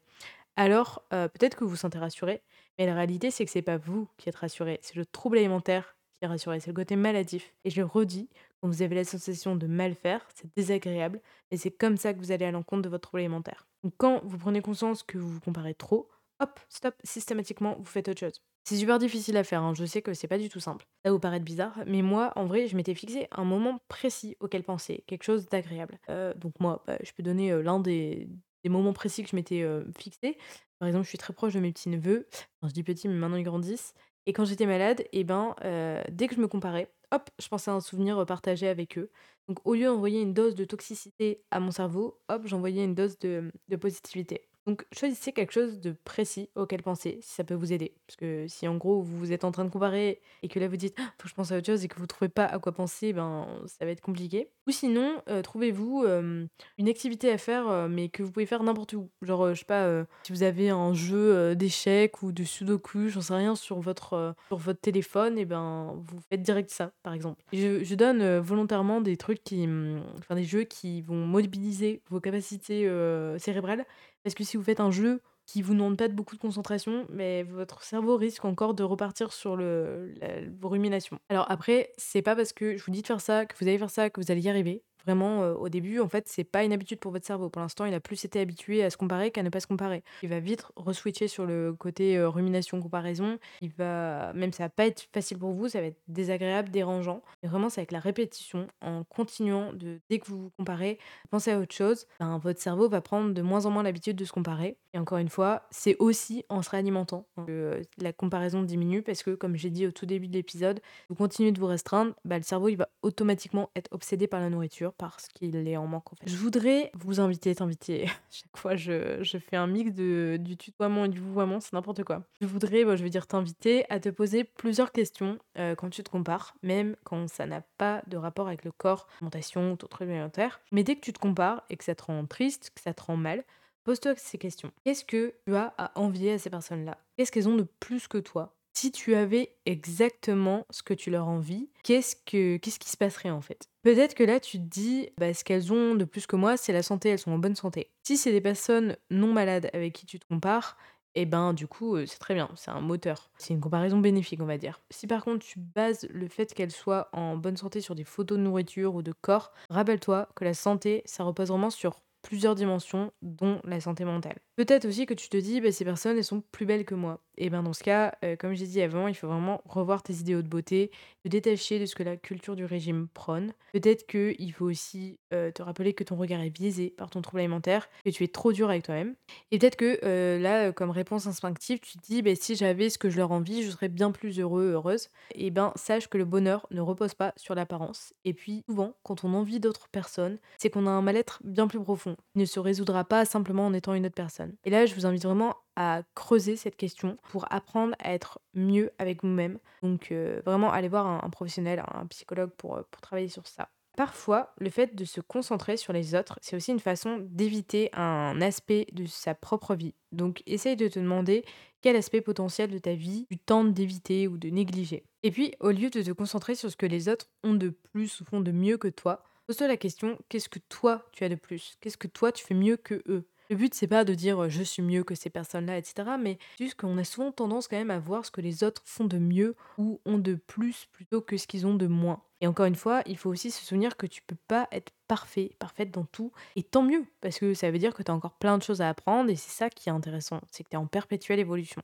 alors euh, peut-être que vous vous sentez rassuré, mais la réalité c'est que c'est pas vous qui êtes rassuré, c'est le trouble alimentaire qui est rassuré, c'est le côté maladif. Et je le redis, quand vous avez la sensation de mal faire, c'est désagréable, mais c'est comme ça que vous allez à l'encontre de votre trouble alimentaire. Donc quand vous prenez conscience que vous vous comparez trop, hop, stop, systématiquement vous faites autre chose. C'est super difficile à faire, hein. Je sais que c'est pas du tout simple. Ça vous paraît bizarre, mais moi, en vrai, je m'étais fixé un moment précis auquel penser, quelque chose d'agréable. Euh, donc moi, bah, je peux donner euh, l'un des... des moments précis que je m'étais euh, fixé. Par exemple, je suis très proche de mes petits-neveux. Enfin, je dis petits, mais maintenant ils grandissent. Et quand j'étais malade, eh ben, euh, dès que je me comparais, hop, je pensais à un souvenir partagé avec eux. Donc au lieu d'envoyer une dose de toxicité à mon cerveau, hop, j'envoyais une dose de, de positivité. Donc choisissez quelque chose de précis auquel penser, si ça peut vous aider. Parce que si en gros vous êtes en train de comparer et que là vous dites ah, « faut que je pense à autre chose » et que vous ne trouvez pas à quoi penser, ben ça va être compliqué. Ou sinon, euh, trouvez-vous euh, une activité à faire euh, mais que vous pouvez faire n'importe où. Genre, euh, je sais pas, euh, si vous avez un jeu euh, d'échecs ou de sudoku, j'en sais rien, sur votre, euh, sur votre téléphone, et ben vous faites direct ça, par exemple. Je, je donne euh, volontairement des trucs qui... Enfin, des jeux qui vont mobiliser vos capacités euh, cérébrales. Parce que si vous faites un jeu qui vous demande pas de beaucoup de concentration, mais votre cerveau risque encore de repartir sur le, la, vos ruminations. Alors après, c'est pas parce que je vous dis de faire ça, que vous allez faire ça, que vous allez y arriver. Vraiment, euh, au début, en fait, c'est pas une habitude pour votre cerveau. Pour l'instant, il a plus été habitué à se comparer qu'à ne pas se comparer. Il va vite re-switcher sur le côté euh, rumination, comparaison. Il va, même ça va pas être facile pour vous, ça va être désagréable, dérangeant. Mais vraiment, c'est avec la répétition, en continuant de, dès que vous vous comparez, pensez à autre chose. Ben, votre cerveau va prendre de moins en moins l'habitude de se comparer. Et encore une fois, c'est aussi en se réalimentant hein, que euh, la comparaison diminue parce que, comme j'ai dit au tout début de l'épisode, vous continuez de vous restreindre, bah, le cerveau il va automatiquement être obsédé par la nourriture parce qu'il est en manque en fait. Je voudrais vous inviter, t'inviter, chaque fois je, je fais un mix de, du tutoiement et du vouvoiement, c'est n'importe quoi. Je voudrais, bah, je veux dire t'inviter à te poser plusieurs questions euh, quand tu te compares, même quand ça n'a pas de rapport avec le corps, alimentation ou ton truc alimentaire. Mais dès que tu te compares et que ça te rend triste, que ça te rend mal, pose-toi ces questions. Qu'est-ce que tu as à envier à ces personnes-là? Qu'est-ce qu'elles ont de plus que toi? Si tu avais exactement ce que tu leur envies, qu'est-ce, que, qu'est-ce qui se passerait en fait? Peut-être que là tu te dis, bah, ce qu'elles ont de plus que moi, c'est la santé, elles sont en bonne santé. Si c'est des personnes non malades avec qui tu te compares, et ben du coup c'est très bien, c'est un moteur. C'est une comparaison bénéfique on va dire. Si par contre tu bases le fait qu'elle soit en bonne santé sur des photos de nourriture ou de corps, rappelle-toi que la santé ça repose vraiment sur plusieurs dimensions, dont la santé mentale. Peut-être aussi que tu te dis, bah, ces personnes, elles sont plus belles que moi. Et bien dans ce cas, euh, comme j'ai dit avant, il faut vraiment revoir tes idéaux de beauté, te détacher de ce que la culture du régime prône. Peut-être qu'il faut aussi euh, te rappeler que ton regard est biaisé par ton trouble alimentaire, que tu es trop dur avec toi-même. Et peut-être que euh, là, comme réponse instinctive, tu te dis, bah, si j'avais ce que je leur envie, je serais bien plus heureux, heureuse. Et bien sache que le bonheur ne repose pas sur l'apparence. Et puis souvent, quand on envie d'autres personnes, c'est qu'on a un mal-être bien plus profond. Il ne se résoudra pas simplement en étant une autre personne. Et là, je vous invite vraiment à creuser cette question pour apprendre à être mieux avec vous-même. Donc euh, vraiment, allez voir un, un professionnel, un psychologue pour, pour travailler sur ça. Parfois, le fait de se concentrer sur les autres, c'est aussi une façon d'éviter un aspect de sa propre vie. Donc essaye de te demander quel aspect potentiel de ta vie tu tentes d'éviter ou de négliger. Et puis, au lieu de te concentrer sur ce que les autres ont de plus ou font de mieux que toi, pose-toi la question, qu'est-ce que toi tu as de plus? Qu'est-ce que toi tu fais mieux que eux? Le but c'est pas de dire je suis mieux que ces personnes-là, et cetera. Mais juste qu'on a souvent tendance quand même à voir ce que les autres font de mieux ou ont de plus plutôt que ce qu'ils ont de moins. Et encore une fois, il faut aussi se souvenir que tu peux pas être parfait, parfaite dans tout. Et tant mieux, parce que ça veut dire que tu as encore plein de choses à apprendre et c'est ça qui est intéressant, c'est que tu es en perpétuelle évolution.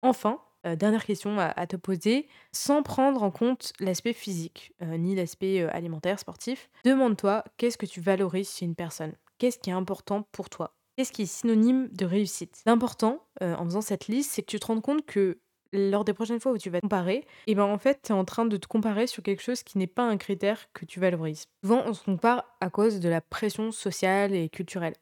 Enfin, Euh, dernière question à, à te poser, sans prendre en compte l'aspect physique, euh, ni l'aspect euh, alimentaire, sportif, demande-toi qu'est-ce que tu valorises chez une personne, qu'est-ce qui est important pour toi, qu'est-ce qui est synonyme de réussite. L'important, euh, en faisant cette liste, c'est que tu te rendes compte que lors des prochaines fois où tu vas te comparer, et ben en fait, tu es en train de te comparer sur quelque chose qui n'est pas un critère que tu valorises. Souvent, on se compare à cause de la pression sociale et culturelle.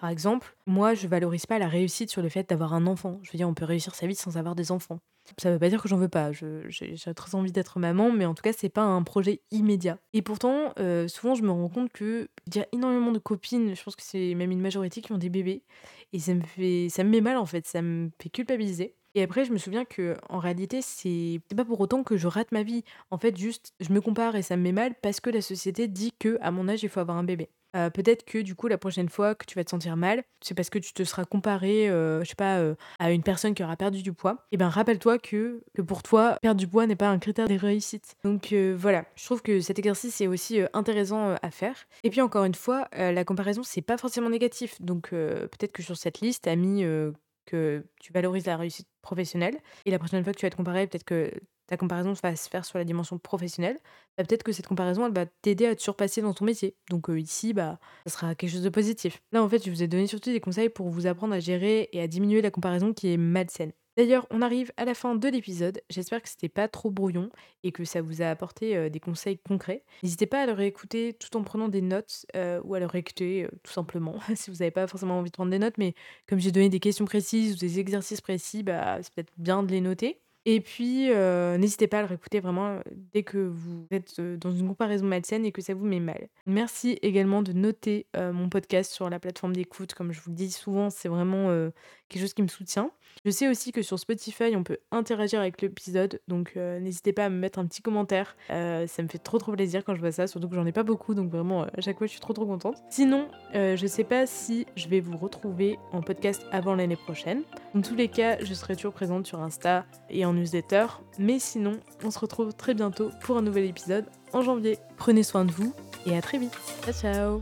Par exemple, moi je valorise pas la réussite sur le fait d'avoir un enfant. Je veux dire, on peut réussir sa vie sans avoir des enfants. Ça veut pas dire que j'en veux pas, je, j'ai, j'ai très envie d'être maman, mais en tout cas c'est pas un projet immédiat. Et pourtant, euh, souvent je me rends compte que il y a énormément de copines, je pense que c'est même une majorité qui ont des bébés, et ça me fait, ça me met mal en fait, ça me fait culpabiliser. Et après, je me souviens que en réalité, c'est... c'est pas pour autant que je rate ma vie. En fait, juste, je me compare et ça me met mal parce que la société dit que à mon âge, il faut avoir un bébé. Euh, peut-être que du coup, la prochaine fois que tu vas te sentir mal, c'est parce que tu te seras comparé, euh, je sais pas, euh, à une personne qui aura perdu du poids. Et ben, rappelle-toi que, que pour toi, perdre du poids n'est pas un critère de réussite. Donc euh, voilà, je trouve que cet exercice est aussi euh, intéressant euh, à faire. Et puis encore une fois, euh, la comparaison, c'est pas forcément négatif. Donc euh, peut-être que sur cette liste, t'as mis euh, que tu valorises la réussite professionnelle. Et la prochaine fois que tu vas te comparer, peut-être que ta comparaison va se faire sur la dimension professionnelle, bah peut-être que cette comparaison, elle va t'aider à te surpasser dans ton métier. Donc euh, ici, bah, ça sera quelque chose de positif. Là, en fait, je vous ai donné surtout des conseils pour vous apprendre à gérer et à diminuer la comparaison qui est malsaine. D'ailleurs, on arrive à la fin de l'épisode. J'espère que c'était pas trop brouillon et que ça vous a apporté euh, des conseils concrets. N'hésitez pas à le réécouter tout en prenant des notes euh, ou à le réécouter euh, tout simplement si vous n'avez pas forcément envie de prendre des notes. Mais comme j'ai donné des questions précises ou des exercices précis, bah, c'est peut-être bien de les noter. Et puis, euh, n'hésitez pas à le réécouter vraiment dès que vous êtes dans une comparaison malsaine et que ça vous met mal. Merci également de noter euh, mon podcast sur la plateforme d'écoute. Comme je vous le dis souvent, c'est vraiment euh, quelque chose qui me soutient. Je sais aussi que sur Spotify, on peut interagir avec l'épisode. Donc, euh, n'hésitez pas à me mettre un petit commentaire. Euh, ça me fait trop trop plaisir quand je vois ça. Surtout que j'en ai pas beaucoup. Donc vraiment, euh, à chaque fois, je suis trop trop contente. Sinon, euh, je sais pas si je vais vous retrouver en podcast avant l'année prochaine. Dans tous les cas, je serai toujours présente sur Insta et en newsletter, mais sinon on se retrouve très bientôt pour un nouvel épisode en janvier. Prenez soin de vous et à très vite. Ciao, ciao.